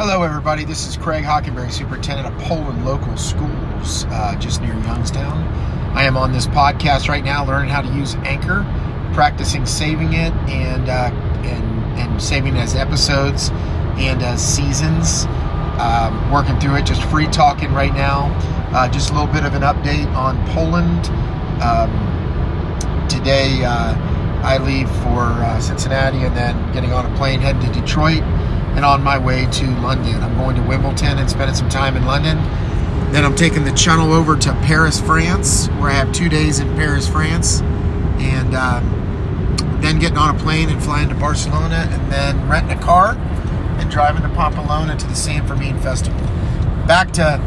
Hello everybody, this is Craig Hockenberry, Superintendent of Poland Local Schools, just near Youngstown. I am on this podcast right now learning how to use Anchor, practicing saving it and saving it as episodes and as seasons, working through it, just free talking right now. Just a little bit of an update on Poland. Today I leave for Cincinnati and then getting on a plane heading to Detroit. And on my way to London, I'm going to Wimbledon and spending some time in London. Then I'm taking the channel over to Paris, France, where I have 2 days in Paris, France. And then getting on a plane and flying to Barcelona, and then renting a car and driving to Pamplona to the San Fermín Festival. Back to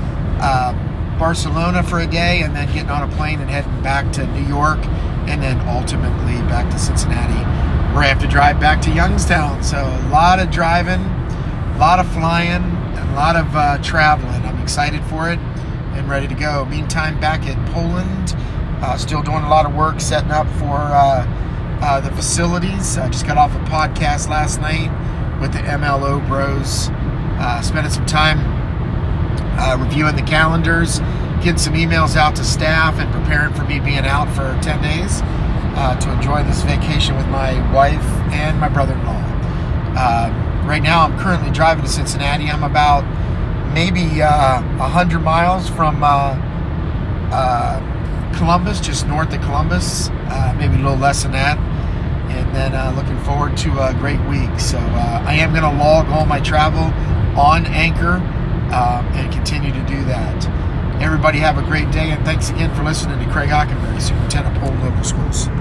Barcelona for a day, and then getting on a plane and heading back to New York, and then ultimately back to Cincinnati, where I have to drive back to Youngstown. So a lot of driving, a lot of flying, and a lot of traveling. I'm excited for it and ready to go. Meantime, back in Poland, still doing a lot of work setting up for the facilities. I just got off a podcast last night with the MLO Bros, spending some time reviewing the calendars, getting some emails out to staff, and preparing for me being out for 10 days. To enjoy this vacation with my wife and my brother-in-law. Right now I'm currently driving to Cincinnati. I'm about maybe 100 miles from Columbus, just north of Columbus, maybe a little less than that. And then looking forward to a great week. So I am going to log all my travel on Anchor and continue to do that. Everybody have a great day, and thanks again for listening to Craig Hockenberry, Superintendent of Poland Local Schools.